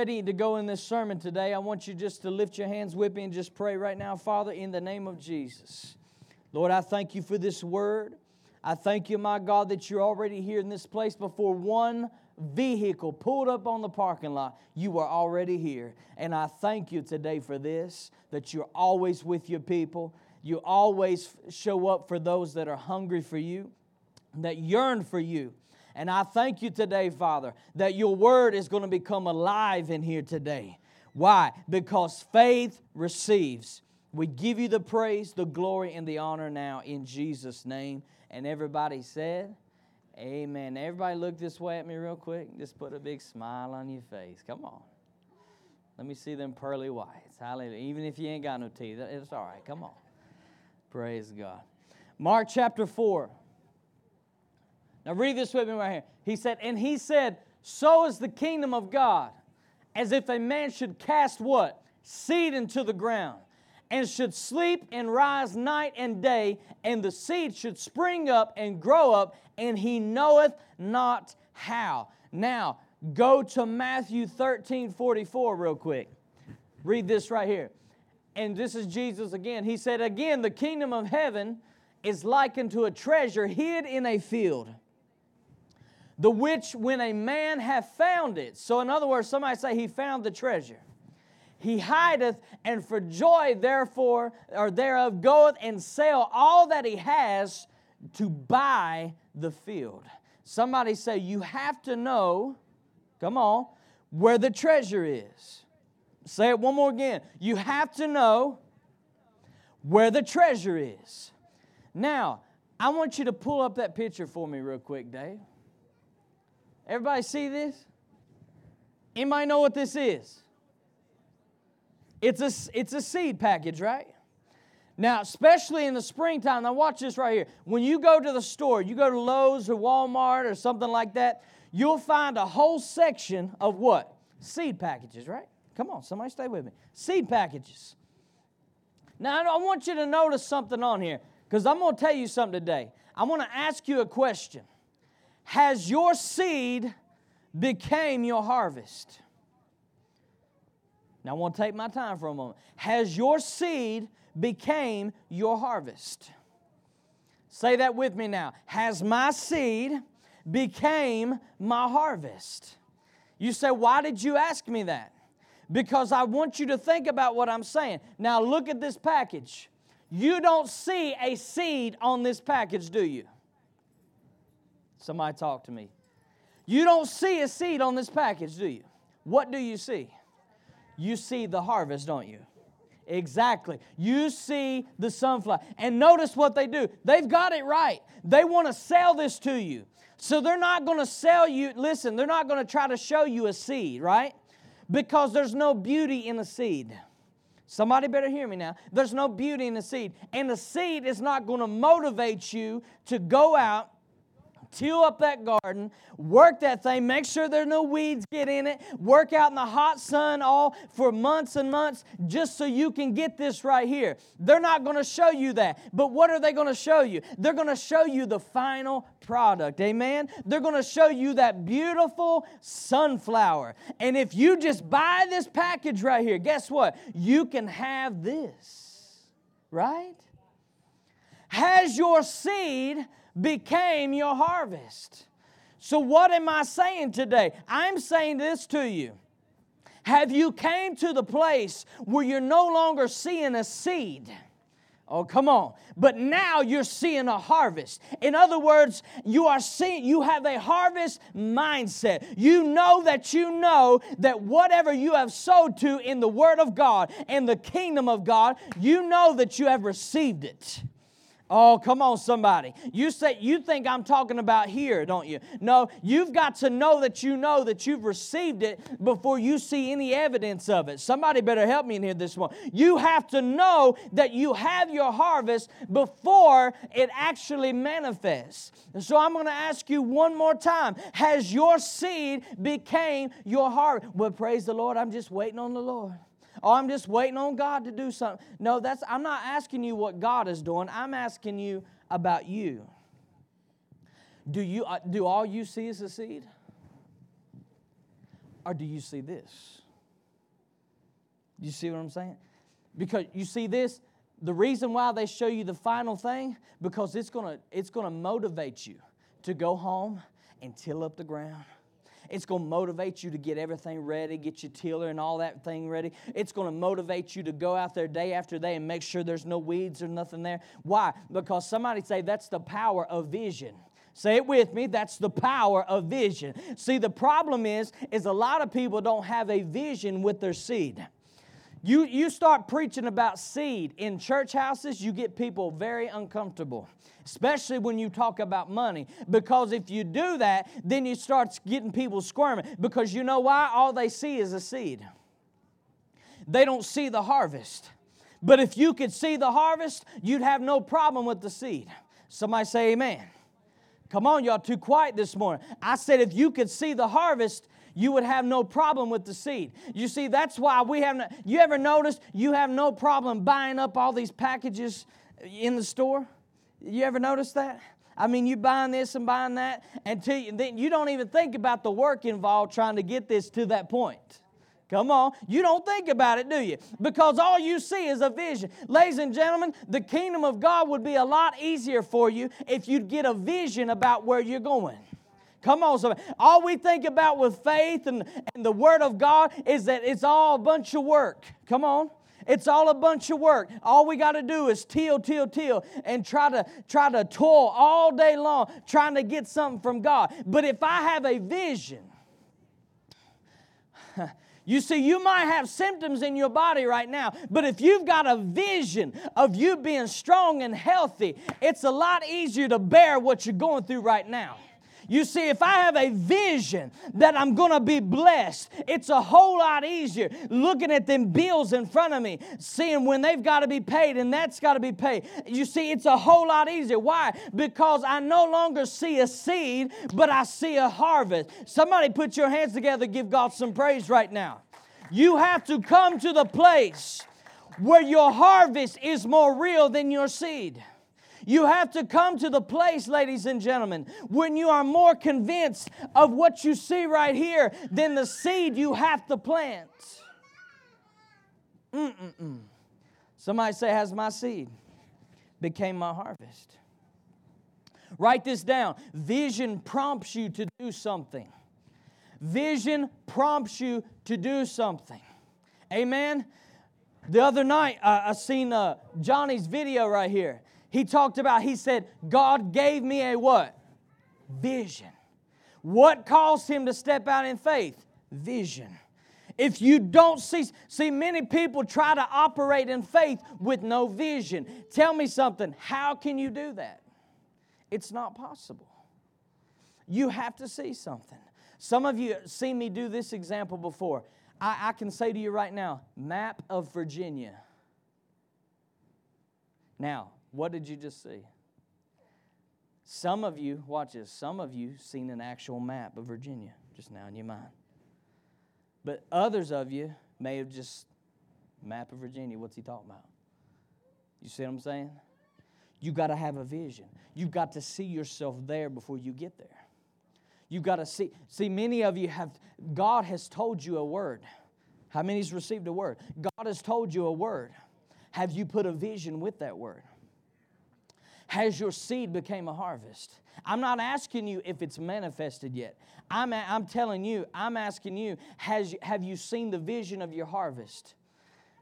Ready to go in this sermon today, I want you just to lift your hands with me and just pray right now. Father, in the name of Jesus, Lord, I thank you for this word. I thank you, my God, that you're already here in this place before one vehicle pulled up on the parking lot. You are already here. And I thank you today for this, that you're always with your people. You always show up for those that are hungry for you, that yearn for you. And I thank you today, Father, that your word is going to become alive in here today. Why? Because faith receives. We give you the praise, the glory, and the honor now in Jesus' name. And everybody said, amen. Everybody look this way at me real quick. Just put a big smile on your face. Come on. Let me see them pearly whites. Hallelujah. Even if you ain't got no teeth, it's all right. Come on. Praise God. Mark chapter 4. Now read this with me right here. He said, so is the kingdom of God, as if a man should cast what? Seed into the ground, and should sleep and rise night and day, and the seed should spring up and grow up, and he knoweth not how. Now, go to Matthew 13:44 real quick. Read this right here. And this is Jesus again. He said, again, the kingdom of heaven is likened to a treasure hid in a field, the which when a man hath found it. So in other words, somebody say he found the treasure. He hideth, and for joy therefore, or thereof, goeth and sell all that he has to buy the field. Somebody say, you have to know, come on, where the treasure is. Say it one more again. You have to know where the treasure is. Now, I want you to pull up that picture for me real quick, Dave. Everybody see this? Anybody know what this is? It's a seed package, right? Now, especially in the springtime, now watch this right here. When you go to the store, you go to Lowe's or Walmart or something like that, you'll find a whole section of what? Seed packages, right? Come on, somebody stay with me. Seed packages. Now, I want you to notice something on here, because I'm going to tell you something today. I want to ask you a question. Has your seed became your harvest? Now, I want to take my time for a moment. Has your seed became your harvest? Say that with me now. Has my seed became my harvest? You say, why did you ask me that? Because I want you to think about what I'm saying. Now, look at this package. You don't see a seed on this package, do you? Somebody talk to me. You don't see a seed on this package, do you? What do you see? You see the harvest, don't you? Exactly. You see the sunflower. And notice what they do. They've got it right. They want to sell this to you. So they're not going to sell you. Listen, they're not going to try to show you a seed, right? Because there's no beauty in a seed. Somebody better hear me now. There's no beauty in a seed. And the seed is not going to motivate you to go out, till up that garden, work that thing, make sure there's no weeds get in it, work out in the hot sun all for months and months just so you can get this right here. They're not going to show you that. But what are they going to show you? They're going to show you the final product. Amen? They're going to show you that beautiful sunflower. And if you just buy this package right here, guess what? You can have this. Right? Has your seed became your harvest? So what am I saying today? I'm saying this to you. Have you came to the place where you're no longer seeing a seed? Oh, come on. But now you're seeing a harvest. In other words, you have a harvest mindset. You know that whatever you have sowed to in the Word of God and the kingdom of God, you know that you have received it. Oh, come on, somebody. You think I'm talking about here, don't you? No, you've got to know that you've received it before you see any evidence of it. Somebody better help me in here this morning. You have to know that you have your harvest before it actually manifests. And so I'm going to ask you one more time. Has your seed became your harvest? Well, praise the Lord. I'm just waiting on the Lord. Oh, I'm just waiting on God to do something. No, I'm not asking you what God is doing. I'm asking you about you. Do all you see is a seed? Or do you see this? You see what I'm saying? Because you see this, the reason why they show you the final thing, because it's gonna motivate you to go home and till up the ground. It's going to motivate you to get everything ready, get your tiller and all that thing ready. It's going to motivate you to go out there day after day and make sure there's no weeds or nothing there. Why? Because somebody say that's the power of vision. Say it with me, that's the power of vision. See, the problem is a lot of people don't have a vision with their seed. You start preaching about seed in church houses, you get people very uncomfortable, especially when you talk about money. Because if you do that, then you start getting people squirming. Because you know why? All they see is a seed. They don't see the harvest. But if you could see the harvest, you'd have no problem with the seed. Somebody say amen. Come on, y'all too quiet this morning. I said if you could see the harvest, you would have no problem with the seed. You see, that's why we have no, you ever noticed you have no problem buying up all these packages in the store? You ever notice that? I mean, you buying this and buying that, then you don't even think about the work involved trying to get this to that point. Come on. You don't think about it, do you? Because all you see is a vision. Ladies and gentlemen, the kingdom of God would be a lot easier for you if you'd get a vision about where you're going. Come on, somebody. All we think about with faith and the Word of God is that it's all a bunch of work. Come on. It's all a bunch of work. All we got to do is till, and try to toil all day long trying to get something from God. But if I have a vision, you see, you might have symptoms in your body right now, but if you've got a vision of you being strong and healthy, it's a lot easier to bear what you're going through right now. You see, if I have a vision that I'm going to be blessed, it's a whole lot easier looking at them bills in front of me, seeing when they've got to be paid and that's got to be paid. You see, it's a whole lot easier. Why? Because I no longer see a seed, but I see a harvest. Somebody put your hands together, give God some praise right now. You have to come to the place where your harvest is more real than your seed. You have to come to the place, ladies and gentlemen, when you are more convinced of what you see right here than the seed you have to plant. Somebody say, has my seed became my harvest? Write this down. Vision prompts you to do something. Vision prompts you to do something. Amen? The other night, I seen Johnny's video right here. He talked about, he said, God gave me a what? Vision. What caused him to step out in faith? Vision. If you don't see, many people try to operate in faith with no vision. Tell me something. How can you do that? It's not possible. You have to see something. Some of you have seen me do this example before. I can say to you right now, map of Virginia. Now, what did you just see? Some of you, watch this, some of you seen an actual map of Virginia just now in your mind. But others of you may have just, map of Virginia, what's he talking about? You see what I'm saying? You got to have a vision. You've got to see yourself there before you get there. You've got to see. See, many of you have, God has told you a word. How many's received a word? God has told you a word. Have you put a vision with that word? Has your seed become a harvest? I'm not asking you if it's manifested yet. I'm telling you, I'm asking you, have you seen the vision of your harvest?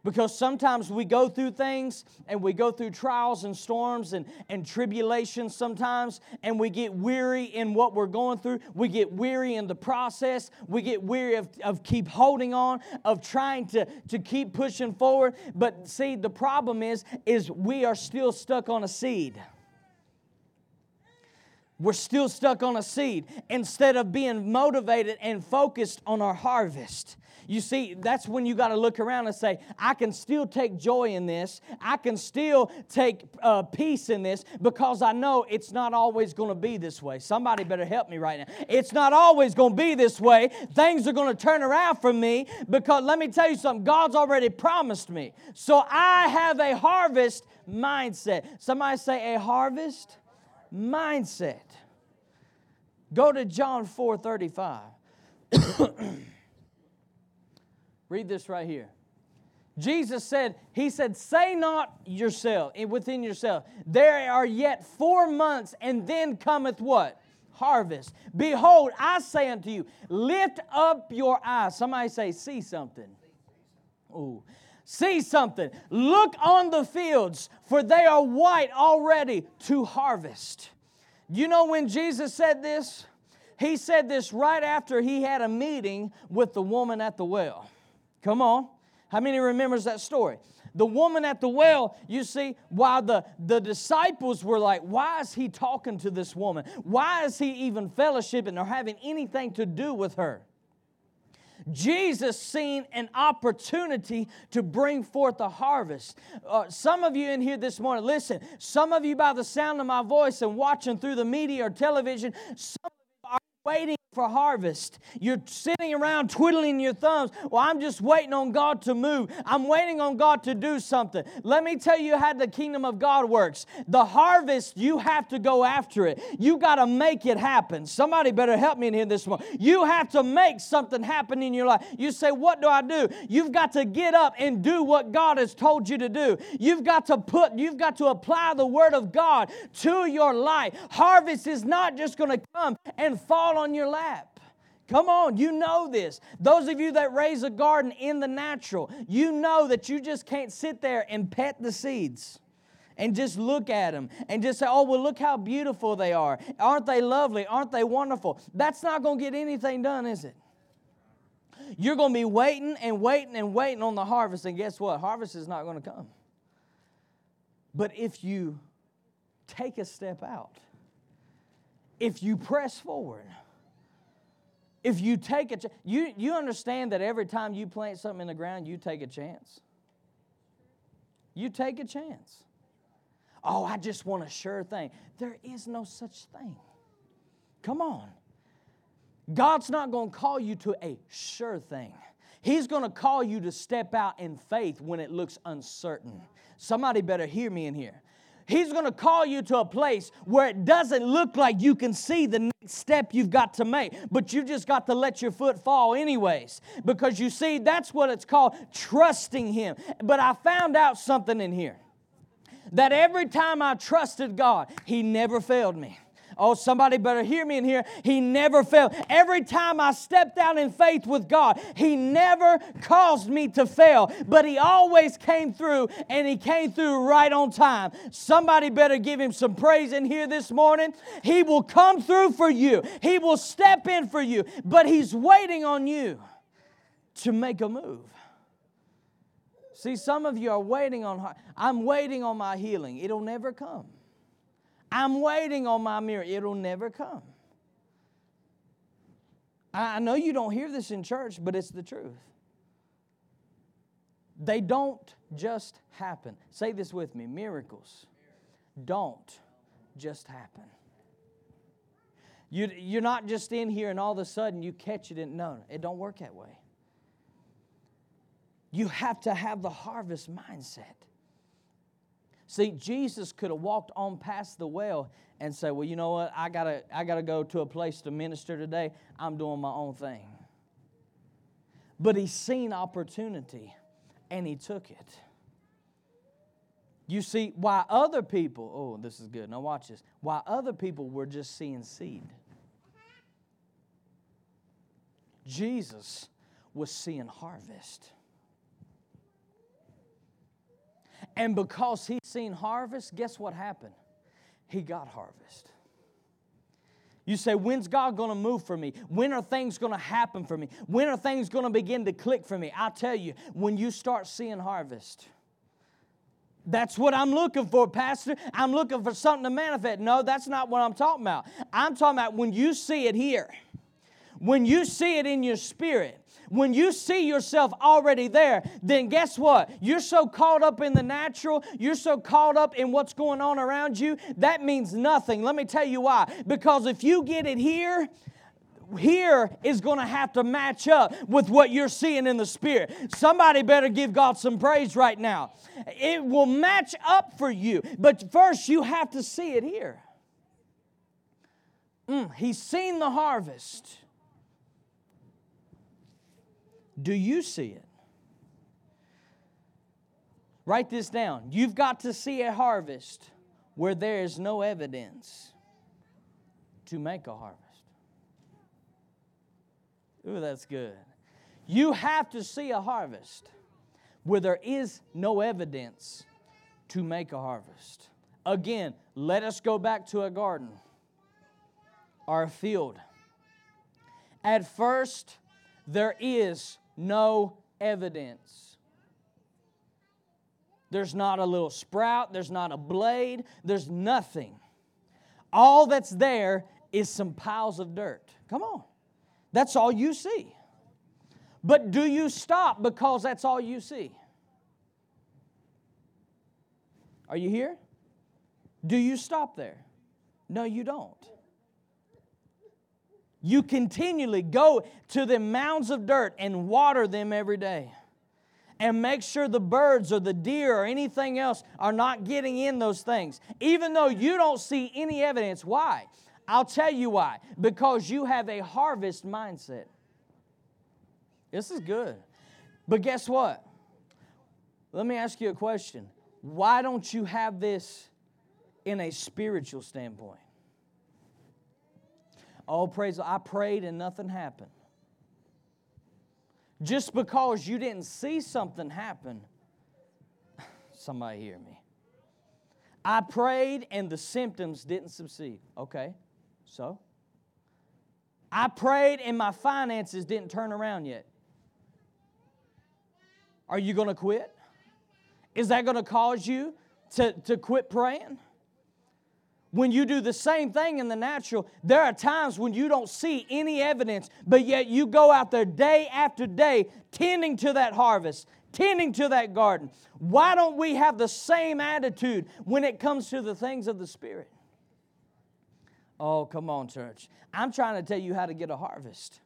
Because sometimes we go through things and we go through trials and storms and tribulations sometimes, and we get weary in what we're going through. We get weary in the process. We get weary of keep holding on, of trying to keep pushing forward. But see, the problem is we are still stuck on a seed. We're still stuck on a seed instead of being motivated and focused on our harvest. You see, that's when you got to look around and say, I can still take joy in this. I can still take peace in this because I know it's not always going to be this way. Somebody better help me right now. It's not always going to be this way. Things are going to turn around for me because let me tell you something. God's already promised me. So I have a harvest mindset. Somebody say a harvest mindset. Go to John 4:35. Read this right here. Jesus said, he said, say not yourself, within yourself, there are yet 4 months, and then cometh what? Harvest. Behold, I say unto you, lift up your eyes. Somebody say, see something. Ooh. See something. Look on the fields, for they are white already to harvest. You know when Jesus said this? He said this right after he had a meeting with the woman at the well. Come on. How many remembers that story? The woman at the well, you see, while the disciples were like, why is he talking to this woman? Why is he even fellowshipping or having anything to do with her? Jesus seen an opportunity to bring forth a harvest. Some of you in here this morning, listen, some of you by the sound of my voice and watching through the media or television, some of you are waiting for harvest. You're sitting around twiddling your thumbs. Well, I'm just waiting on God to move. I'm waiting on God to do something. Let me tell you how the kingdom of God works. The harvest, you have to go after it. You got to make it happen. Somebody better help me in here this morning. You have to make something happen in your life. You say, what do I do? You've got to get up and do what God has told you to do. You've got to apply the word of God to your life. Harvest is not just going to come and fall on your lap. Come on, you know this. Those of you that raise a garden in the natural, you know that you just can't sit there and pet the seeds and just look at them and just say, oh, well, look how beautiful they are. Aren't they lovely? Aren't they wonderful? That's not going to get anything done, is it? You're going to be waiting and waiting and waiting on the harvest, and guess what? Harvest is not going to come. But if you take a step out, if you press forward, if you take a chance, you understand that every time you plant something in the ground, you take a chance. You take a chance. Oh, I just want a sure thing. There is no such thing. Come on. God's not going to call you to a sure thing. He's going to call you to step out in faith when it looks uncertain. Somebody better hear me in here. He's going to call you to a place where it doesn't look like you can see the next step you've got to make, but you've just got to let your foot fall anyways, because you see, that's what it's called, trusting Him. But I found out something in here, that every time I trusted God, He never failed me. Oh, somebody better hear me in here. He never failed. Every time I stepped out in faith with God, He never caused me to fail. But He always came through, and He came through right on time. Somebody better give Him some praise in here this morning. He will come through for you. He will step in for you. But He's waiting on you to make a move. See, some of you are waiting on, I'm waiting on my healing. It'll never come. I'm waiting on my miracle. It'll never come. I know you don't hear this in church, but it's the truth. They don't just happen. Say this with me. Miracles don't just happen. You're not just in here and all of a sudden you catch it. No, it don't work that way. You have to have the harvest mindset. See, Jesus could have walked on past the well and said, well, you know what? I gotta go to a place to minister today. I'm doing my own thing. But He seen opportunity, and He took it. You see, why other people, oh, this is good. Now watch this. Why other people were just seeing seed, Jesus was seeing harvest. And because He seen harvest, guess what happened? He got harvest. You say, when's God going to move for me? When are things going to happen for me? When are things going to begin to click for me? I tell you, when you start seeing harvest. That's what I'm looking for, Pastor. I'm looking for something to manifest. No, that's not what I'm talking about. I'm talking about when you see it here. When you see it in your spirit, when you see yourself already there, then guess what? You're so caught up in the natural, you're so caught up in what's going on around you, that means nothing. Let me tell you why. Because if you get it here, here is going to have to match up with what you're seeing in the spirit. Somebody better give God some praise right now. It will match up for you, but first you have to see it here. He's seen the harvest. Do you see it? Write this down. You've got to see a harvest where there is no evidence to make a harvest. Ooh, that's good. You have to see a harvest where there is no evidence to make a harvest. Again, let us go back to a garden or a field. At first, there is no evidence. There's not a little sprout. There's not a blade. There's nothing. All that's there is some piles of dirt. Come on. That's all you see. But do you stop because that's all you see? Are you here? Do you stop there? No, you don't. You continually go to the mounds of dirt and water them every day. And make sure the birds or the deer or anything else are not getting in those things. Even though you don't see any evidence. Why? I'll tell you why. Because you have a harvest mindset. This is good. But guess what? Let me ask you a question. Why don't you have this in a spiritual standpoint? Oh, praise God. I prayed and nothing happened. Just because you didn't see something happen, somebody hear me. I prayed and the symptoms didn't subside. Okay, so? I prayed and my finances didn't turn around yet. Are you going to quit? Is that going to cause you to quit praying? When you do the same thing in the natural, there are times when you don't see any evidence, but yet you go out there day after day tending to that harvest, tending to that garden. Why don't we have the same attitude when it comes to the things of the Spirit? Oh, come on, church. I'm trying to tell you how to get a harvest.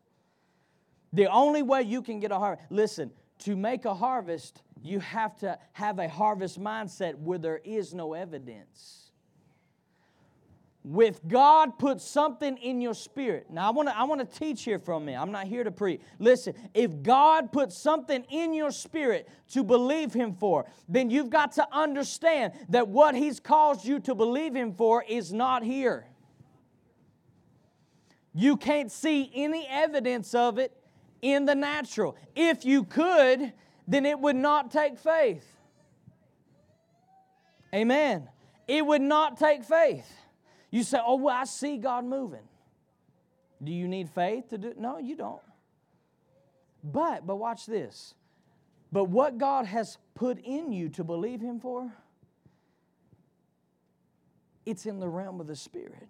The only way you can get a harvest, listen, to make a harvest, you have to have a harvest mindset where there is no evidence. With God, put something in your spirit. Now, I want to teach here from me. I'm not here to preach. Listen, if God puts something in your spirit to believe Him for, then you've got to understand that what He's caused you to believe Him for is not here. You can't see any evidence of it in the natural. If you could, then it would not take faith. Amen. It would not take faith. You say, oh, well, I see God moving. Do you need faith to do it? No, you don't. But watch this. But what God has put in you to believe Him for, it's in the realm of the Spirit.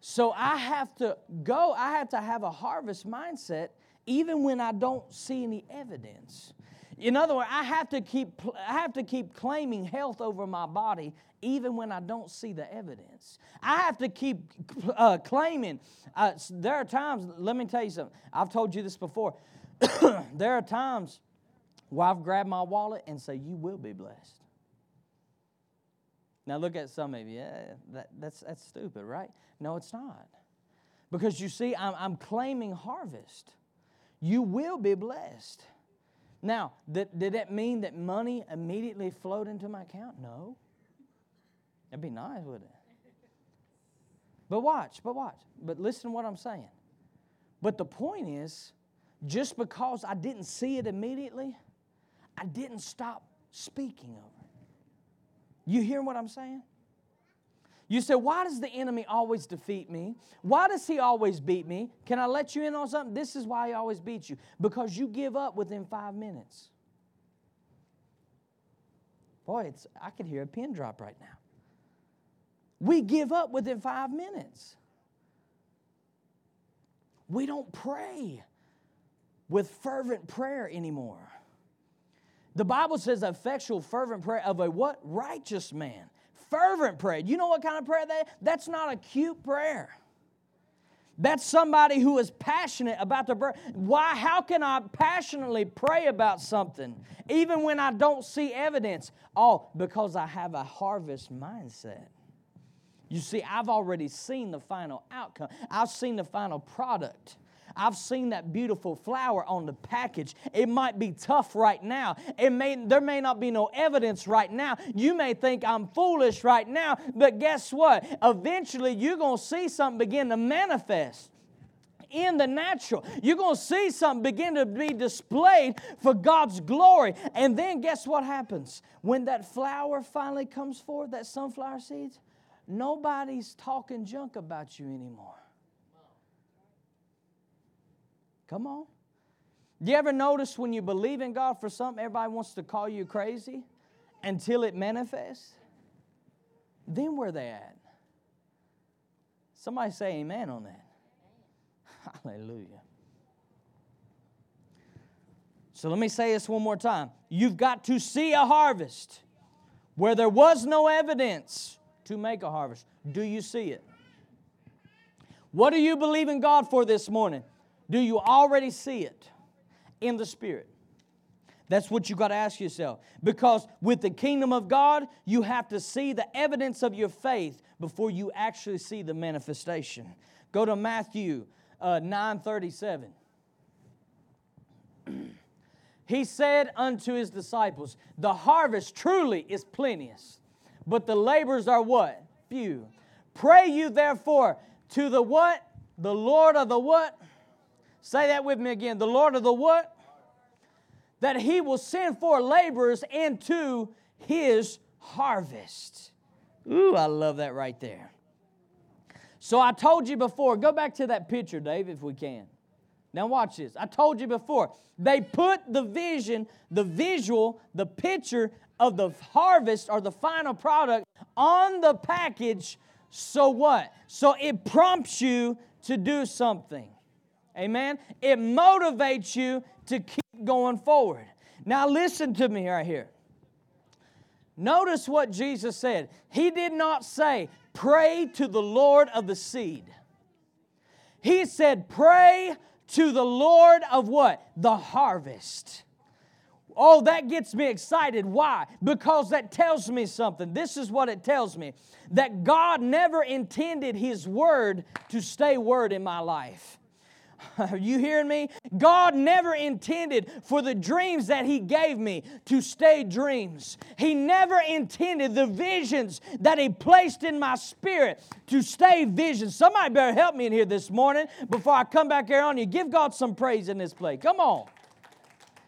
So I have to have a harvest mindset even when I don't see any evidence. In other words, I have to keep claiming health over my body even when I don't see the evidence. I have to keep claiming. There are times, let me tell you something. I've told you this before. There are times where I've grabbed my wallet and say, you will be blessed. Now look at some of you. Yeah, that's stupid, right? No, it's not. Because you see, I'm claiming harvest. You will be blessed. Now, did that mean that money immediately flowed into my account? No. That'd be nice, wouldn't it? But watch. But listen to what I'm saying. But the point is, just because I didn't see it immediately, I didn't stop speaking of it. You hear what I'm saying? You say, why does the enemy always defeat me? Why does he always beat me? Can I let you in on something? This is why he always beats you. Because you give up within 5 minutes. Boy, I could hear a pin drop right now. We give up within 5 minutes. We don't pray with fervent prayer anymore. The Bible says effectual fervent prayer of a what? Righteous man. Fervent prayer. You know what kind of prayer that is? That's not a cute prayer. That's somebody who is passionate about the prayer. Why? How can I passionately pray about something even when I don't see evidence? Oh, because I have a harvest mindset. You see, I've already seen the final outcome. I've seen the final product. I've seen that beautiful flower on the package. It might be tough right now. There may not be no evidence right now. You may think I'm foolish right now, but guess what? Eventually you're going to see something begin to manifest in the natural. You're going to see something begin to be displayed for God's glory. And then guess what happens? When that flower finally comes forth, that sunflower seeds, nobody's talking junk about you anymore. Come on. Do you ever notice when you believe in God for something, everybody wants to call you crazy until it manifests? Then where are they at? Somebody say amen on that. Hallelujah. So let me say this one more time. You've got to see a harvest where there was no evidence to make a harvest. Do you see it? What do you believe in God for this morning? Do you already see it in the Spirit? That's what you've got to ask yourself. Because with the kingdom of God, you have to see the evidence of your faith before you actually see the manifestation. Go to Matthew 9:37. He said unto his disciples, the harvest truly is plenteous, but the laborers are what? Few. Pray you therefore to the what? The Lord of the what? Say that with me again. The Lord of the what? That He will send forth laborers into His harvest. Ooh, I love that right there. So I told you before, go back to that picture, Dave, if we can. Now watch this. I told you before, they put the vision, the visual, the picture of the harvest or the final product on the package. So what? So it prompts you to do something. Amen? It motivates you to keep going forward. Now listen to me right here. Notice what Jesus said. He did not say, pray to the Lord of the seed. He said, pray to the Lord of what? The harvest. Oh, that gets me excited. Why? Because that tells me something. This is what it tells me. That God never intended His word to stay word in my life. Are you hearing me? God never intended for the dreams that He gave me to stay dreams. He never intended the visions that He placed in my spirit to stay visions. Somebody better help me in here this morning before I come back here on you. Give God some praise in this place. Come on.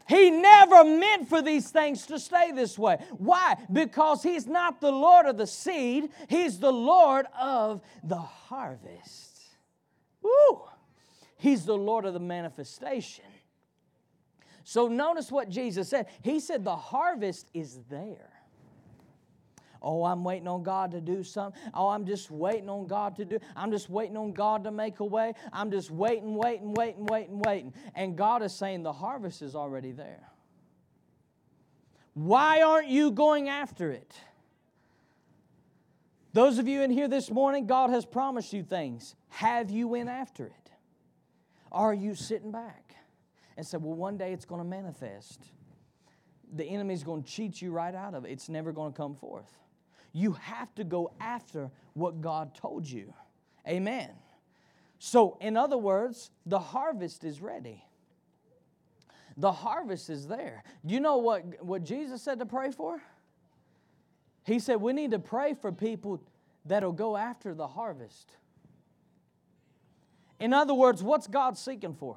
He never meant for these things to stay this way. Why? Because He's not the Lord of the seed. He's the Lord of the harvest. Woo! He's the Lord of the manifestation. So notice what Jesus said. He said the harvest is there. Oh, I'm waiting on God to do something. Oh, I'm just waiting on God to do. I'm just waiting on God to make a way. I'm just waiting. And God is saying the harvest is already there. Why aren't you going after it? Those of you in here this morning, God has promised you things. Have you went after it? Are you sitting back and say, well, one day it's going to manifest. The enemy's going to cheat you right out of it. It's never going to come forth. You have to go after what God told you. Amen. So, in other words, the harvest is ready. The harvest is there. You know what Jesus said to pray for? He said we need to pray for people that'll go after the harvest. In other words, what's God seeking for?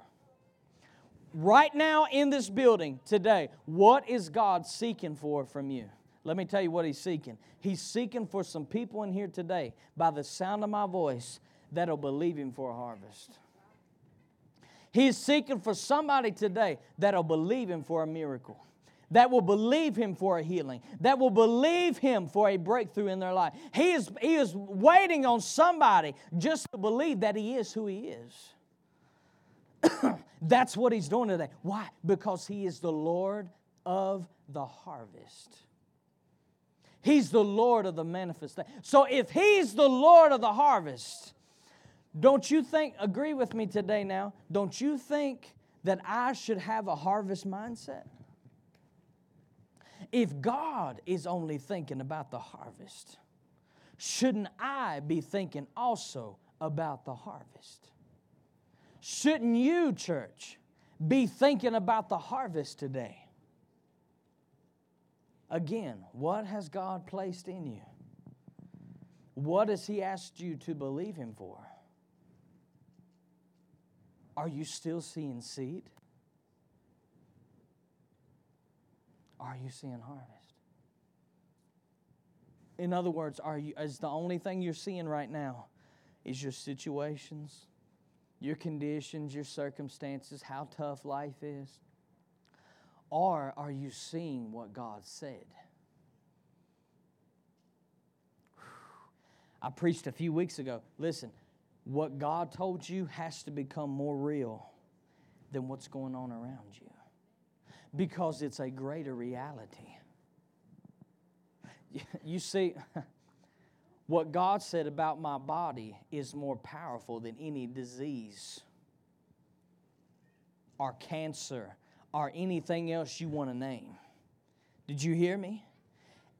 Right now in this building today, what is God seeking for from you? Let me tell you what He's seeking. He's seeking for some people in here today, by the sound of my voice, that'll believe Him for a harvest. He's seeking for somebody today that'll believe Him for a miracle, that will believe Him for a healing, that will believe Him for a breakthrough in their life. He is waiting on somebody just to believe that He is who He is. That's what He's doing today. Why? Because He is the Lord of the harvest. He's the Lord of the manifestation. So if He's the Lord of the harvest, don't you think, agree with me today now, don't you think that I should have a harvest mindset? If God is only thinking about the harvest, shouldn't I be thinking also about the harvest? Shouldn't you, church, be thinking about the harvest today? Again, what has God placed in you? What has He asked you to believe Him for? Are you still seeing seed? Are you seeing harvest? In other words, is the only thing you're seeing right now is your situations, your conditions, your circumstances, how tough life is? Or are you seeing what God said? I preached a few weeks ago. Listen, what God told you has to become more real than what's going on around you, because it's a greater reality. You see, what God said about my body is more powerful than any disease or cancer or anything else you want to name. Did you hear me?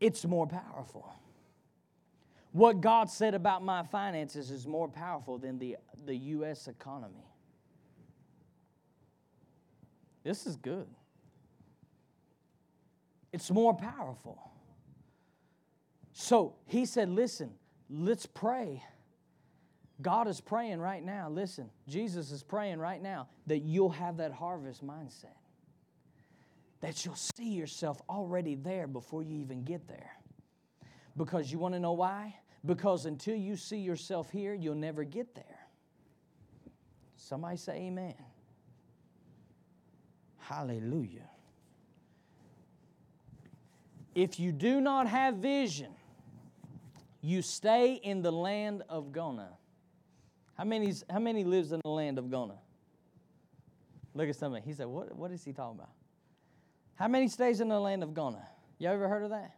It's more powerful. What God said about my finances is more powerful than the U.S. economy. This is good. It's more powerful. So He said, listen, let's pray. God is praying right now. Listen, Jesus is praying right now that you'll have that harvest mindset, that you'll see yourself already there before you even get there. Because you want to know why? Because until you see yourself here, you'll never get there. Somebody say amen. Hallelujah. If you do not have vision, you stay in the land of Gona. How many lives in the land of Gona? Look at somebody. He said, what is he talking about? How many stays in the land of Gona? You ever heard of that?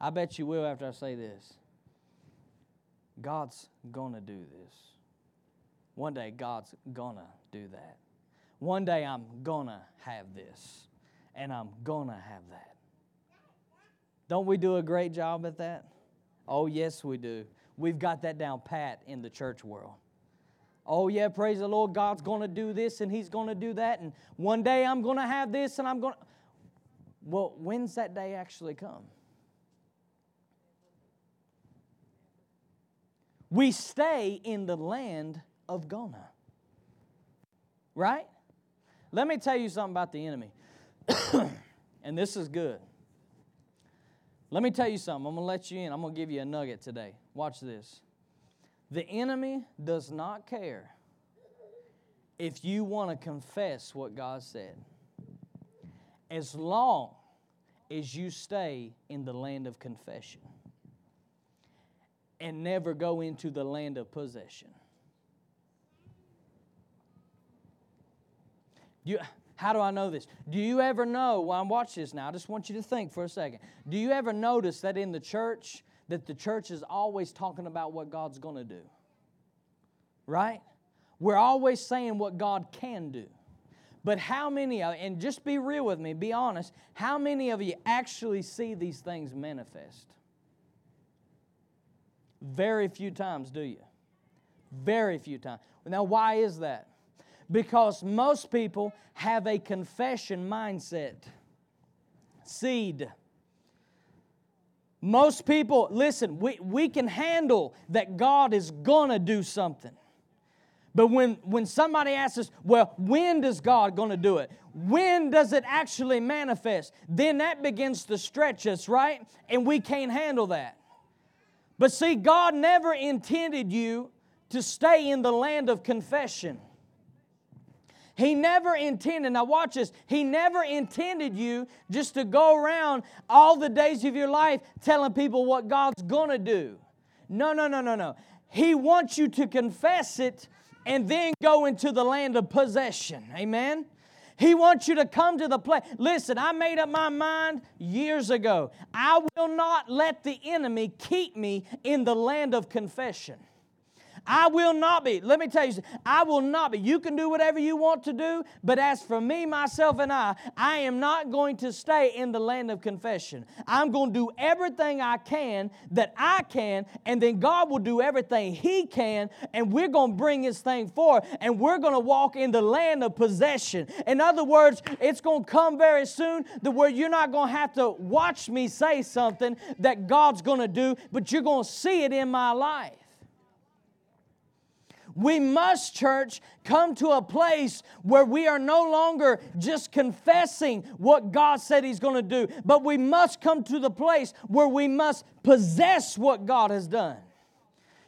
I bet you will after I say this. God's going to do this. One day God's going to do that. One day I'm going to have this. And I'm going to have that. Don't we do a great job at that? Oh, yes, we do. We've got that down pat in the church world. Oh, yeah, praise the Lord, God's going to do this and He's going to do that. And one day I'm going to have this and I'm going to... Well, when's that day actually come? We stay in the land of Gona. Right? Let me tell you something about the enemy. And this is good. Let me tell you something. I'm going to let you in. I'm going to give you a nugget today. Watch this. The enemy does not care if you want to confess what God said, as long as you stay in the land of confession and never go into the land of possession. How do I know this? Do you ever know, watch this now, I just want you to think for a second. Do you ever notice that in the church, that the church is always talking about what God's going to do? Right? We're always saying what God can do. But how many of you, and just be real with me, be honest, how many of you actually see these things manifest? Very few times, do you? Very few times. Now, why is that? Because most people have a confession mindset. Seed. Most people, listen, we can handle that God is going to do something. But when somebody asks us, well, when does God going to do it? When does it actually manifest? Then that begins to stretch us, right? And we can't handle that. But see, God never intended you to stay in the land of confession. He never intended, now watch this, He never intended you just to go around all the days of your life telling people what God's going to do. No. He wants you to confess it and then go into the land of possession. Amen? He wants you to come to the place. Listen, I made up my mind years ago. I will not let the enemy keep me in the land of confession. I will not be. Let me tell you something. I will not be. You can do whatever you want to do, but as for me, myself, and I am not going to stay in the land of confession. I'm going to do everything I can that I can, and then God will do everything He can, and we're going to bring His thing forward, and we're going to walk in the land of possession. In other words, it's going to come very soon to where you're not going to have to watch me say something that God's going to do, but you're going to see it in my life. We must, church, come to a place where we are no longer just confessing what God said He's going to do, but we must come to the place where we must possess what God has done.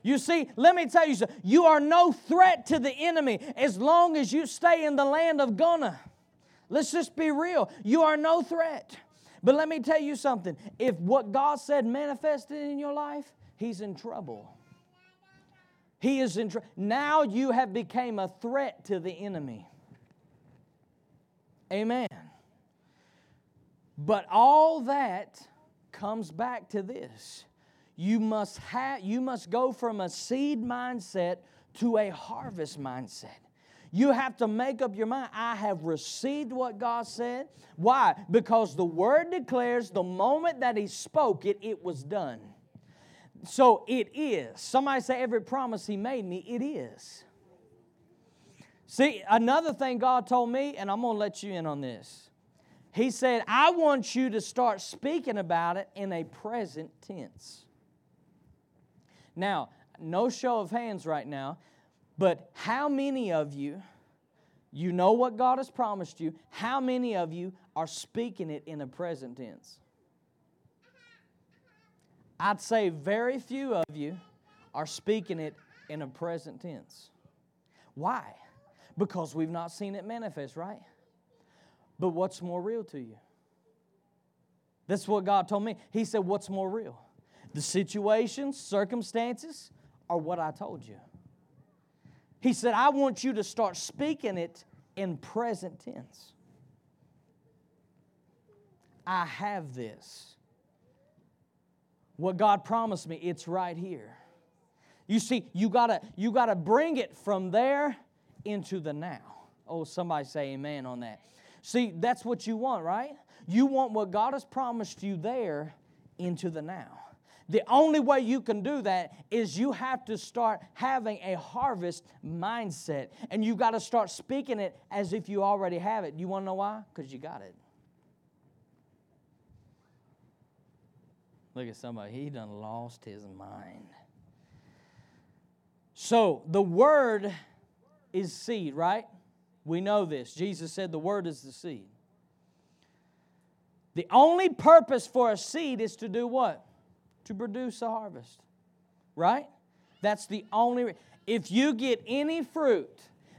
You see, let me tell you something. You are no threat to the enemy as long as you stay in the land of Gonna. Let's just be real. You are no threat. But let me tell you something. If what God said manifested in your life, He's in trouble. He is in trouble. Now you have become a threat to the enemy. Amen. But all that comes back to this. You must go from a seed mindset to a harvest mindset. You have to make up your mind. I have received what God said. Why? Because the Word declares the moment that He spoke it, it was done. So it is. Somebody say, every promise He made me, it is. See, another thing God told me, and I'm going to let you in on this. He said, I want you to start speaking about it in a present tense. Now, no show of hands right now, but how many of you, you know what God has promised you, how many of you are speaking it in a present tense? I'd say very few of you are speaking it in a present tense. Why? Because we've not seen it manifest, right? But what's more real to you? That's what God told me. He said, what's more real? The situations, circumstances are what I told you. He said, I want you to start speaking it in present tense. I have this. What God promised me, it's right here. You see, you gotta bring it from there into the now. Oh, somebody say amen on that. See, that's what you want, right? You want what God has promised you there into the now. The only way you can do that is you have to start having a harvest mindset. And you've got to start speaking it as if you already have it. You want to know why? Because you got it. Look at somebody, he done lost his mind. So, the Word is seed, right? We know this. Jesus said the Word is the seed. The only purpose for a seed is to do what? To produce a harvest, right? That's the only. If you get any fruit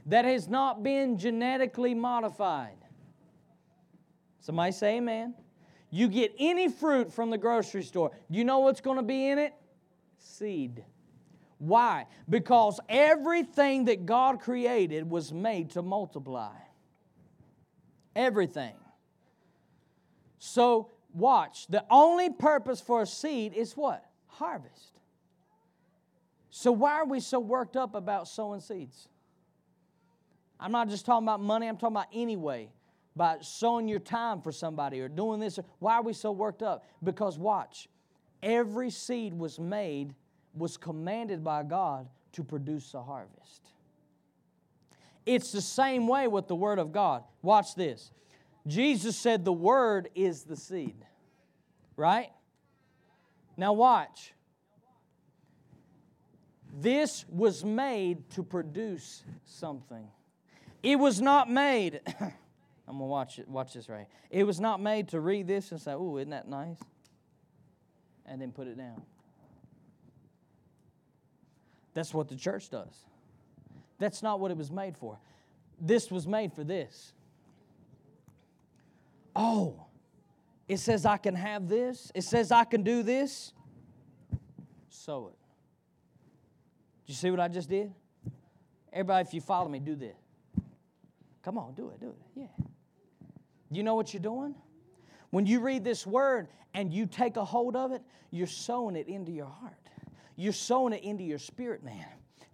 that has not been genetically modified, somebody say amen. You get any fruit from the grocery store, you know what's going to be in it? Seed. Why? Because everything that God created was made to multiply. Everything. So, watch. The only purpose for a seed is what? Harvest. So why are we so worked up about sowing seeds? I'm not just talking about money. I'm talking about any way. By sowing your time for somebody or doing this. Why are we so worked up? Because watch, every seed was commanded by God to produce a harvest. It's the same way with the Word of God. Watch this. Jesus said the Word is the seed. Right? Now watch. This was made to produce something. It was not made... I'm going to watch this right here. It was not made to read this and say, ooh, isn't that nice? And then put it down. That's what the church does. That's not what it was made for. This was made for this. Oh, it says I can have this. It says I can do this. Sow it. Did you see what I just did? Everybody, if you follow me, do this. Come on, do it. Yeah. You know what you're doing? When you read this Word and you take a hold of it, you're sowing it into your heart. You're sowing it into your spirit, man.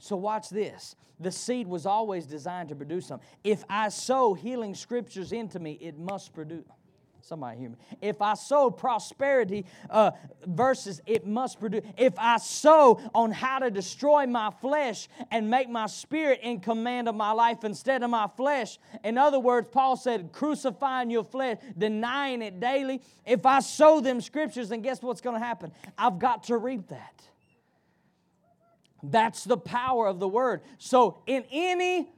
So watch this. The seed was always designed to produce something. If I sow healing scriptures into me, it must produce. Somebody hear me. If I sow prosperity verses, it must produce. If I sow on how to destroy my flesh and make my spirit in command of my life instead of my flesh. In other words, Paul said, crucifying your flesh, denying it daily. If I sow them scriptures, then guess what's going to happen? I've got to reap that. That's the power of the Word. So in any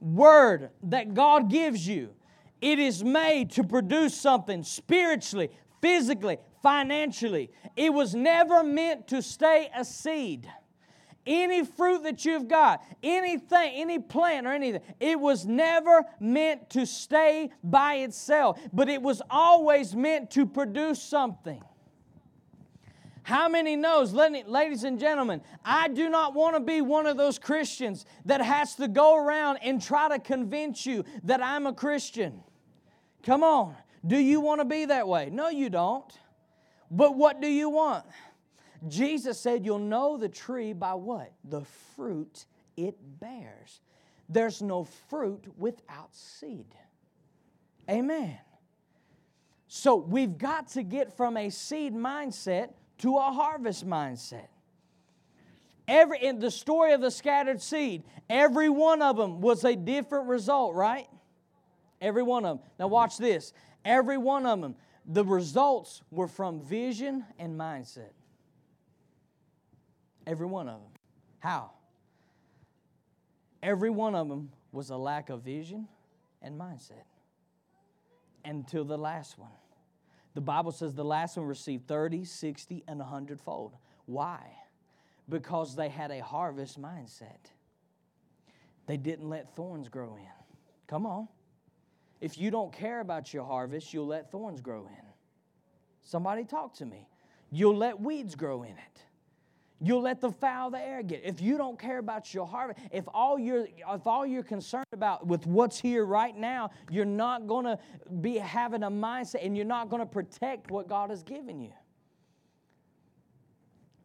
word that God gives you, it is made to produce something spiritually, physically, financially. It was never meant to stay a seed. Any fruit that you've got, anything, any plant or anything, it was never meant to stay by itself, but it was always meant to produce something. How many knows, ladies and gentlemen, I do not want to be one of those Christians that has to go around and try to convince you that I'm a Christian. Come on. Do you want to be that way? No, you don't. But what do you want? Jesus said you'll know the tree by what? The fruit it bears. There's no fruit without seed. Amen. So we've got to get from a seed mindset to a harvest mindset. In the story of the scattered seed, every one of them was a different result, right? Every one of them. Now watch this. Every one of them, the results were from vision and mindset. Every one of them. How? Every one of them was a lack of vision and mindset until the last one. The Bible says the last one received 30, 60, and 100 fold. Why? Because they had a harvest mindset. They didn't let thorns grow in. Come on. If you don't care about your harvest, you'll let thorns grow in. Somebody talk to me. You'll let weeds grow in it. You'll let the foul of the air get it. If you don't care about your harvest, if all you're concerned about with what's here right now, you're not going to be having a mindset and you're not going to protect what God has given you.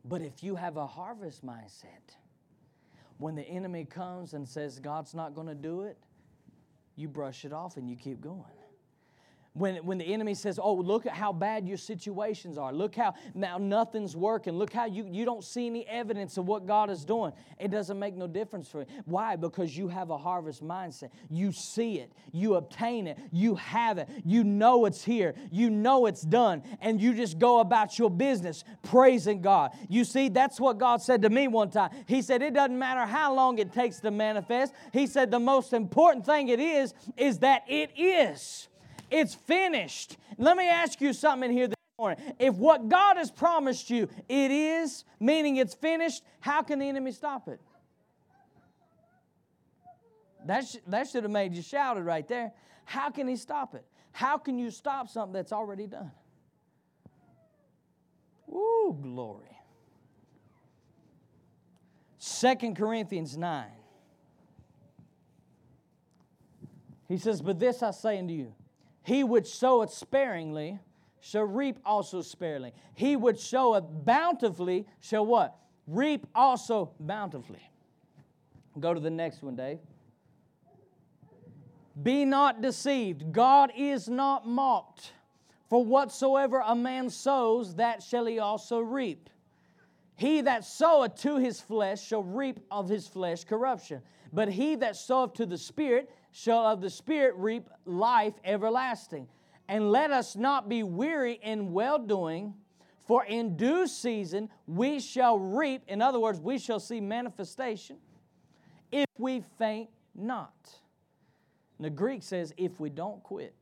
But if you have a harvest mindset, when the enemy comes and says God's not going to do it, you brush it off and you keep going. When the enemy says, oh, look at how bad your situations are. Look how now nothing's working. Look how you don't see any evidence of what God is doing. It doesn't make no difference for you. Why? Because you have a harvest mindset. You see it. You obtain it. You have it. You know it's here. You know it's done. And you just go about your business praising God. You see, that's what God said to me one time. He said, it doesn't matter how long it takes to manifest. He said, the most important thing it is that it is. It's finished. Let me ask you something here this morning. If what God has promised you, it is, meaning it's finished, how can the enemy stop it? That should have made you shouted right there. How can he stop it? How can you stop something that's already done? Woo, glory. 2 Corinthians 9. He says, but this I say unto you, he which soweth sparingly shall reap also sparingly. He which soweth bountifully shall what? Reap also bountifully. Go to the next one, Dave. Be not deceived. God is not mocked. For whatsoever a man sows, that shall he also reap. He that soweth to his flesh shall reap of his flesh corruption. But he that soweth to the Spirit shall of the Spirit reap life everlasting. And let us not be weary in well-doing, for in due season we shall reap. In other words, we shall see manifestation if we faint not. And the Greek says, if we don't quit.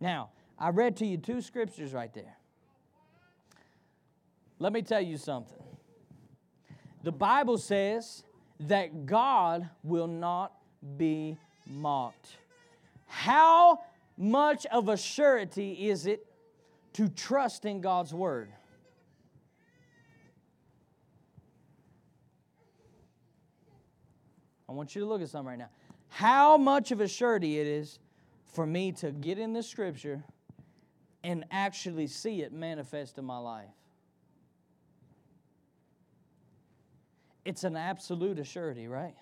Now, I read to you two scriptures right there. Let me tell you something. The Bible says that God will not be mocked. How much of a surety is it to trust in God's Word? I want you to look at something right now. How much of a surety it is for me to get in this Scripture and actually see it manifest in my life. It's an absolute assurity, right?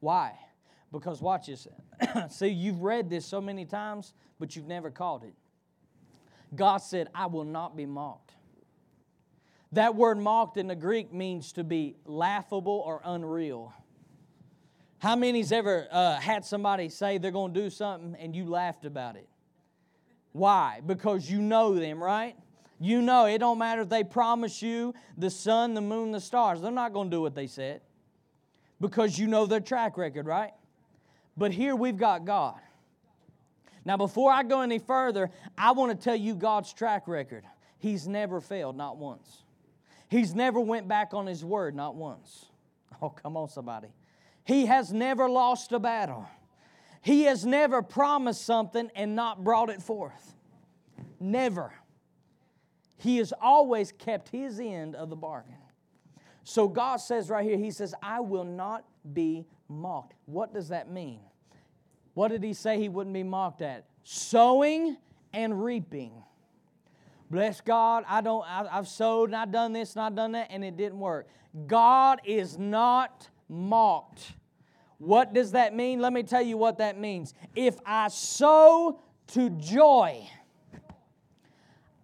Why? Because watch this. See, you've read this so many times, but you've never caught it. God said, I will not be mocked. That word mocked in the Greek means to be laughable or unreal. How many's ever had somebody say they're going to do something and you laughed about it? Why? Because you know them, right? You know it don't matter if they promise you the sun, the moon, the stars. They're not going to do what they said because you know their track record, right? But here we've got God. Now, before I go any further, I want to tell you God's track record. He's never failed, not once. He's never went back on His word, not once. Oh, come on, somebody. He has never lost a battle. He has never promised something and not brought it forth. Never. He has always kept His end of the bargain. So God says right here, He says, I will not be mocked. What does that mean? What did He say He wouldn't be mocked at? Sowing and reaping. Bless God, I've sowed and I've done this and I've done that and it didn't work. God is not mocked. What does that mean? Let me tell you what that means. If I sow to joy,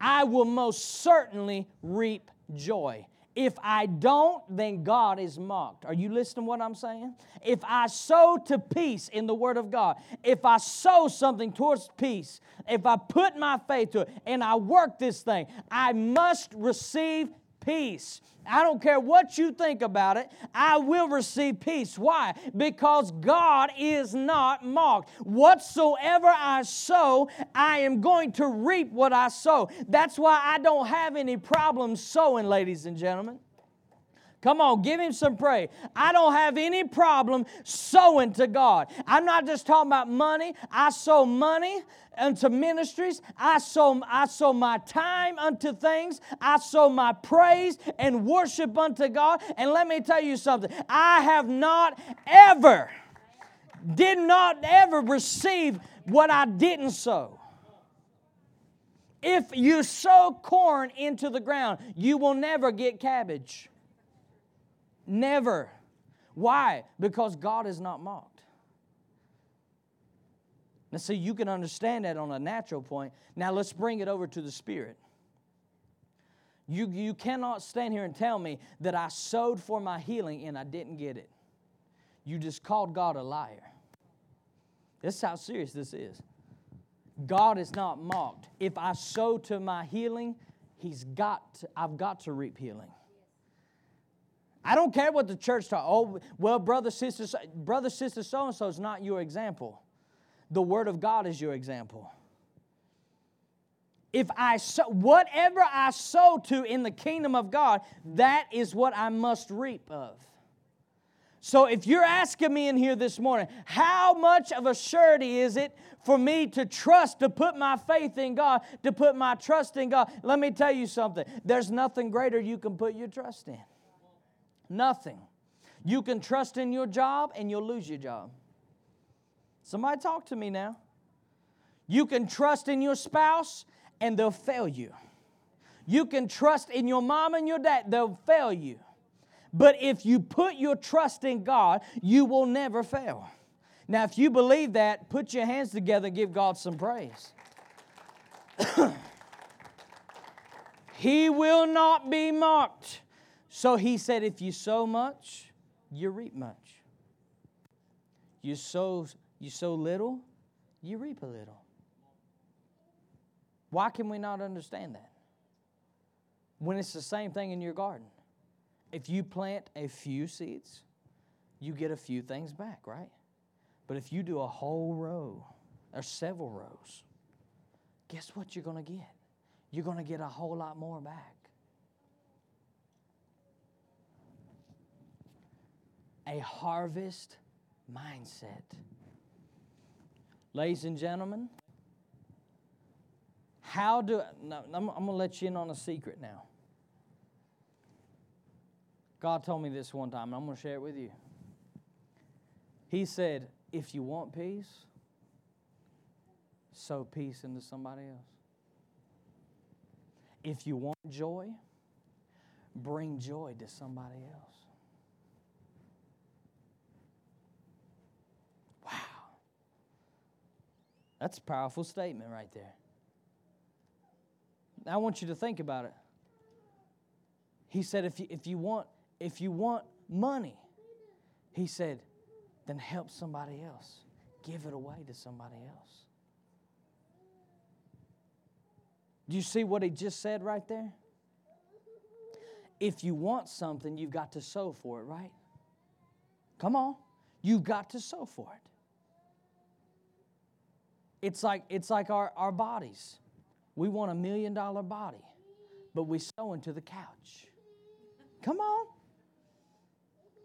I will most certainly reap joy. If I don't, then God is mocked. Are you listening to what I'm saying? If I sow to peace in the Word of God, if I sow something towards peace, if I put my faith to it and I work this thing, I must receive peace. I don't care what you think about it. I will receive peace. Why? Because God is not mocked. Whatsoever I sow, I am going to reap what I sow. That's why I don't have any problem sowing, ladies and gentlemen. Come on, give Him some praise. I don't have any problem sowing to God. I'm not just talking about money. I sow money unto ministries. I sow my time unto things. I sow my praise and worship unto God. And let me tell you something. I have did not ever receive what I didn't sow. If you sow corn into the ground, you will never get cabbage. Never. Why? Because God is not mocked. Now, see, you can understand that on a natural point. Now, let's bring it over to the Spirit. You cannot stand here and tell me that I sowed for my healing and I didn't get it. You just called God a liar. This is how serious this is. God is not mocked. If I sow to my healing, I've got to reap healing. I don't care what the church taught. Oh, well, brother, sister, so-and-so is not your example. The Word of God is your example. If I sow, whatever I sow to in the kingdom of God, that is what I must reap of. So if you're asking me in here this morning, how much of a surety is it for me to trust, to put my faith in God, to put my trust in God? Let me tell you something. There's nothing greater you can put your trust in. Nothing. You can trust in your job and you'll lose your job. Somebody talk to me now. You can trust in your spouse and they'll fail you. You can trust in your mom and your dad, they'll fail you. But if you put your trust in God, you will never fail. Now, if you believe that, put your hands together and give God some praise. He will not be mocked. So He said, if you sow much, you reap much. You sow little, you reap a little. Why can we not understand that? When it's the same thing in your garden. If you plant a few seeds, you get a few things back, right? But if you do a whole row or several rows, guess what you're going to get? You're going to get a whole lot more back. A harvest mindset. Ladies and gentlemen, I'm going to let you in on a secret now. God told me this one time, and I'm going to share it with you. He said, if you want peace, sow peace into somebody else. If you want joy, bring joy to somebody else. That's a powerful statement right there. I want you to think about it. He said, if you want money, he said, then help somebody else. Give it away to somebody else. Do you see what he just said right there? If you want something, you've got to sow for it, right? Come on. You've got to sow for it. It's like our bodies. We want a $1 million body, but we sow into the couch. Come on.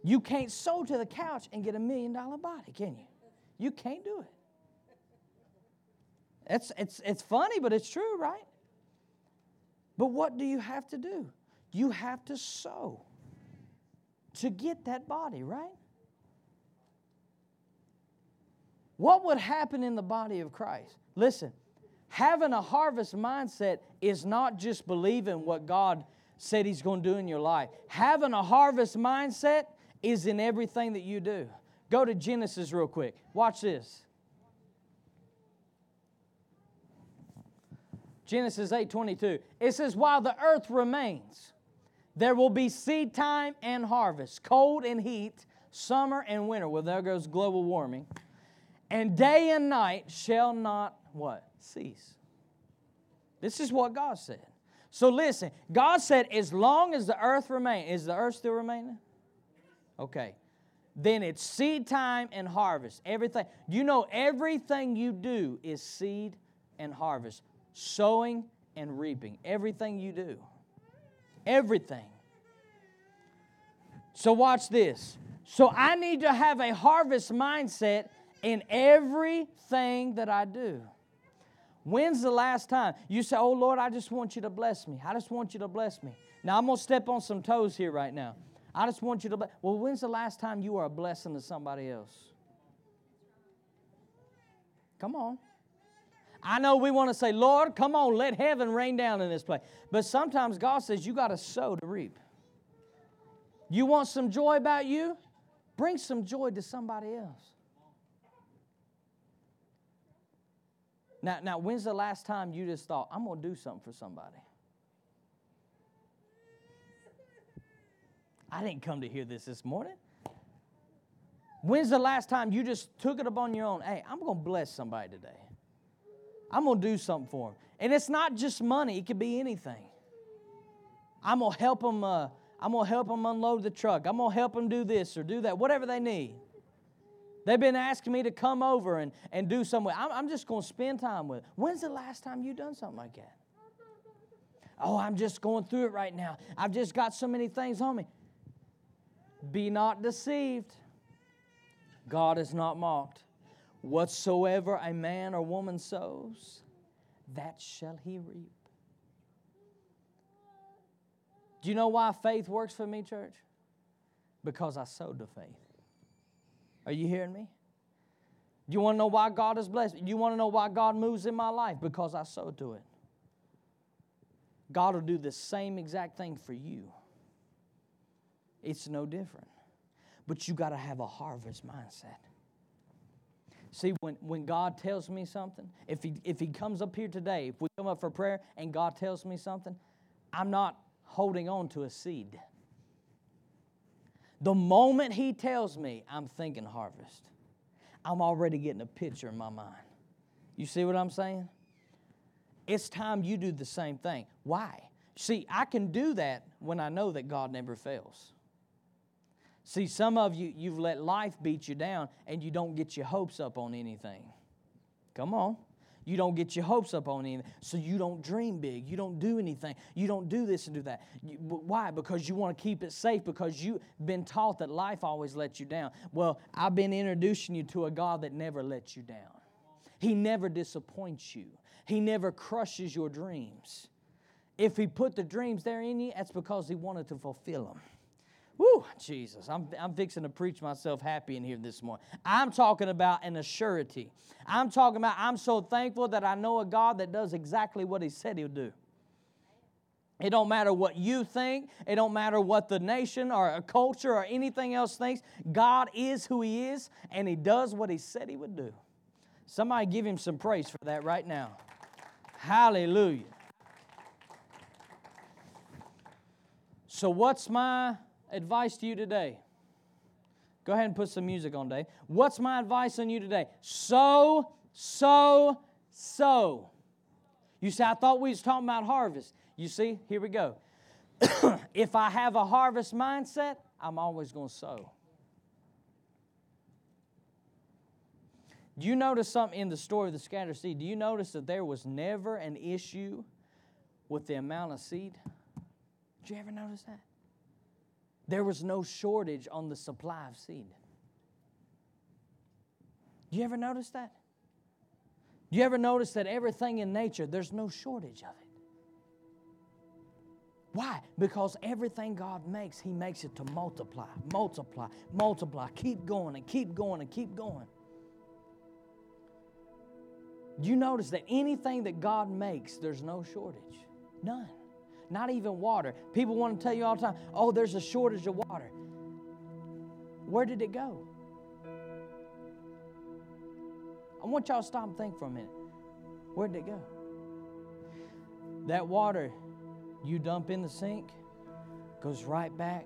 You can't sow to the couch and get a $1 million body, can you? You can't do it. It's funny, but it's true, right? But what do you have to do? You have to sow to get that body, right? What would happen in the body of Christ? Listen, having a harvest mindset is not just believing what God said He's going to do in your life. Having a harvest mindset is in everything that you do. Go to Genesis real quick. Watch this. Genesis 8:22. It says, while the earth remains, there will be seed time and harvest, cold and heat, summer and winter. Well, there goes global warming. And day and night shall not, what? Cease. This is what God said. So listen, God said as long as the earth remains. Is the earth still remaining? Okay. Then it's seed time and harvest. Everything. You know, everything you do is seed and harvest. Sowing and reaping. Everything you do. Everything. So watch this. So I need to have a harvest mindset in everything that I do. When's the last time you say, oh, Lord, I just want you to bless me. I just want you to bless me. Now, I'm going to step on some toes here right now. I just want you to bless. Well, when's the last time you were a blessing to somebody else? Come on. I know we want to say, Lord, come on, let heaven rain down in this place. But sometimes God says you got to sow to reap. You want some joy about you? Bring some joy to somebody else. Now, when's the last time you just thought, I'm going to do something for somebody? I didn't come to hear this morning. When's the last time you just took it upon your own? Hey, I'm going to bless somebody today. I'm going to do something for them. And it's not just money. It could be anything. I'm going to help them, unload the truck. I'm going to help them do this or do that, whatever they need. They've been asking me to come over and do something. I'm just going to spend time with them. When's the last time you done something like that? Oh, I'm just going through it right now. I've just got so many things on me. Be not deceived. God is not mocked. Whatsoever a man or woman sows, that shall he reap. Do you know why faith works for me, church? Because I sowed to faith. Are you hearing me? You want to know why God is blessed? You want to know why God moves in my life? Because I sowed to it. God will do the same exact thing for you. It's no different. But you got to have a harvest mindset. See, when God tells me something, if He comes up here today, if we come up for prayer and God tells me something, I'm not holding on to a seed. The moment He tells me, I'm thinking harvest. I'm already getting a picture in my mind. You see what I'm saying? It's time you do the same thing. Why? See, I can do that when I know that God never fails. See, some of you, you've let life beat you down and you don't get your hopes up on anything. Come on. You don't get your hopes up on anything. So you don't dream big. You don't do anything. You don't do this and do that. Why? Because you want to keep it safe because you've been taught that life always lets you down. Well, I've been introducing you to a God that never lets you down. He never disappoints you. He never crushes your dreams. If He put the dreams there in you, that's because He wanted to fulfill them. Woo, Jesus, I'm fixing to preach myself happy in here this morning. I'm talking about an assurity. I'm talking about I'm so thankful that I know a God that does exactly what He said He'll do. It don't matter what you think. It don't matter what the nation or a culture or anything else thinks. God is who He is, and He does what He said He would do. Somebody give him some praise for that right now. Hallelujah. So what's my advice to you today? Go ahead and put some music on, Dave. What's my advice on you today? Sow. You see, I thought we was talking about harvest. You see, here we go. If I have a harvest mindset, I'm always going to sow. Do you notice something in the story of the scattered seed? Do you notice that there was never an issue with the amount of seed? Did you ever notice that? There was no shortage on the supply of seed. Do you ever notice that? Do you ever notice that everything in nature, there's no shortage of it? Why? Because everything God makes, He makes it to multiply. Keep going. You notice that anything that God makes, there's no shortage. None. Not even water. People want to tell you all the time, oh, there's a shortage of water. Where did it go? I want y'all to stop and think for a minute. Where did it go? That water you dump in the sink goes right back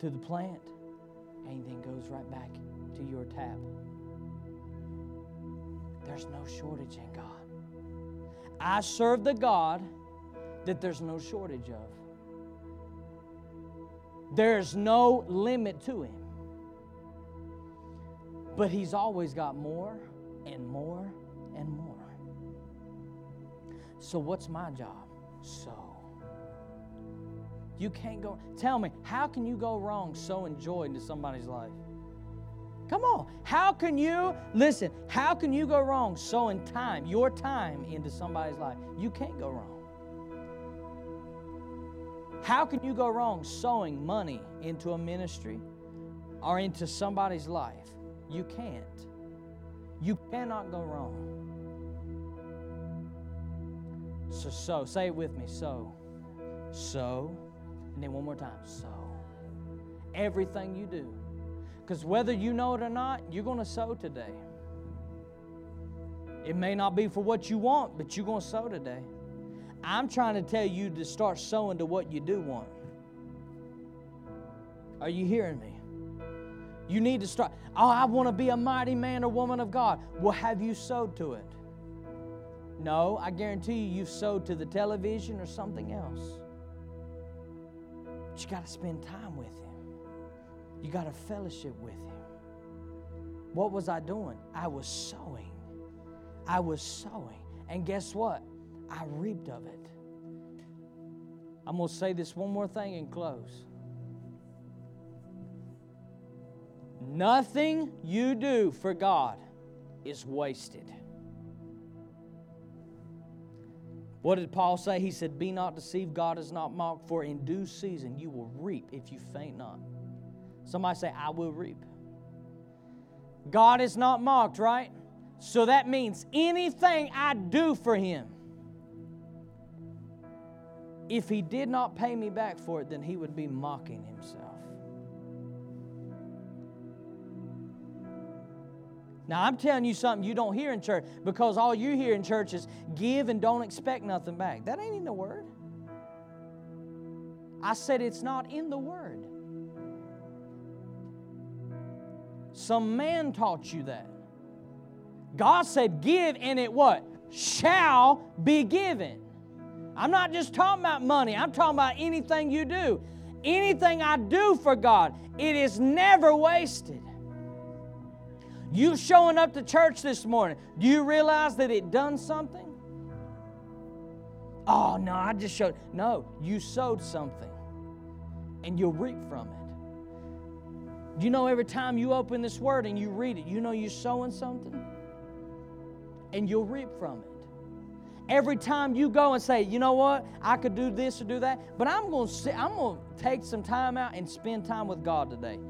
to the plant and then goes right back to your tap. There's no shortage in God. I serve the God that there's no shortage of. There's no limit to Him. But He's always got more and more and more. So what's my job? Sow. You can't go, tell me, how can you go wrong sowing joy into somebody's life? Come on. How can you go wrong sowing time, your time into somebody's life? You can't go wrong. How can you go wrong sowing money into a ministry or into somebody's life? You can't. You cannot go wrong. So, say it with me, sow, and then one more time, sow. Everything you do. Because whether you know it or not, you're going to sow today. It may not be for what you want, but you're going to sow today. I'm trying to tell you to start sowing to what you do want. Are you hearing me? You need to start. Oh, I want to be a mighty man or woman of God. Well, have you sowed to it? No, I guarantee you, you've sowed to the television or something else. But you got to spend time with Him. You got to fellowship with Him. What was I doing? I was sowing. And guess what? I reaped of it. I'm going to say this one more thing and close. Nothing you do for God is wasted. What did Paul say? He said, be not deceived, God is not mocked, for in due season you will reap if you faint not. Somebody say, I will reap. God is not mocked, right? So that means anything I do for Him, if He did not pay me back for it, then He would be mocking Himself. Now, I'm telling you something you don't hear in church, because all you hear in church is give and don't expect nothing back. That ain't in the Word. I said it's not in the Word. Some man taught you that. God said give and it what? Shall be given. I'm not just talking about money. I'm talking about anything you do. Anything I do for God, it is never wasted. You showing up to church this morning, do you realize that it done something? Oh, no, I just showed. No, you sowed something, and you'll reap from it. You know every time you open this Word and you read it, you know you're sowing something, and you'll reap from it. Every time you go and say, you know what, I could do this or do that, but I'm going to take some time out and spend time with God today.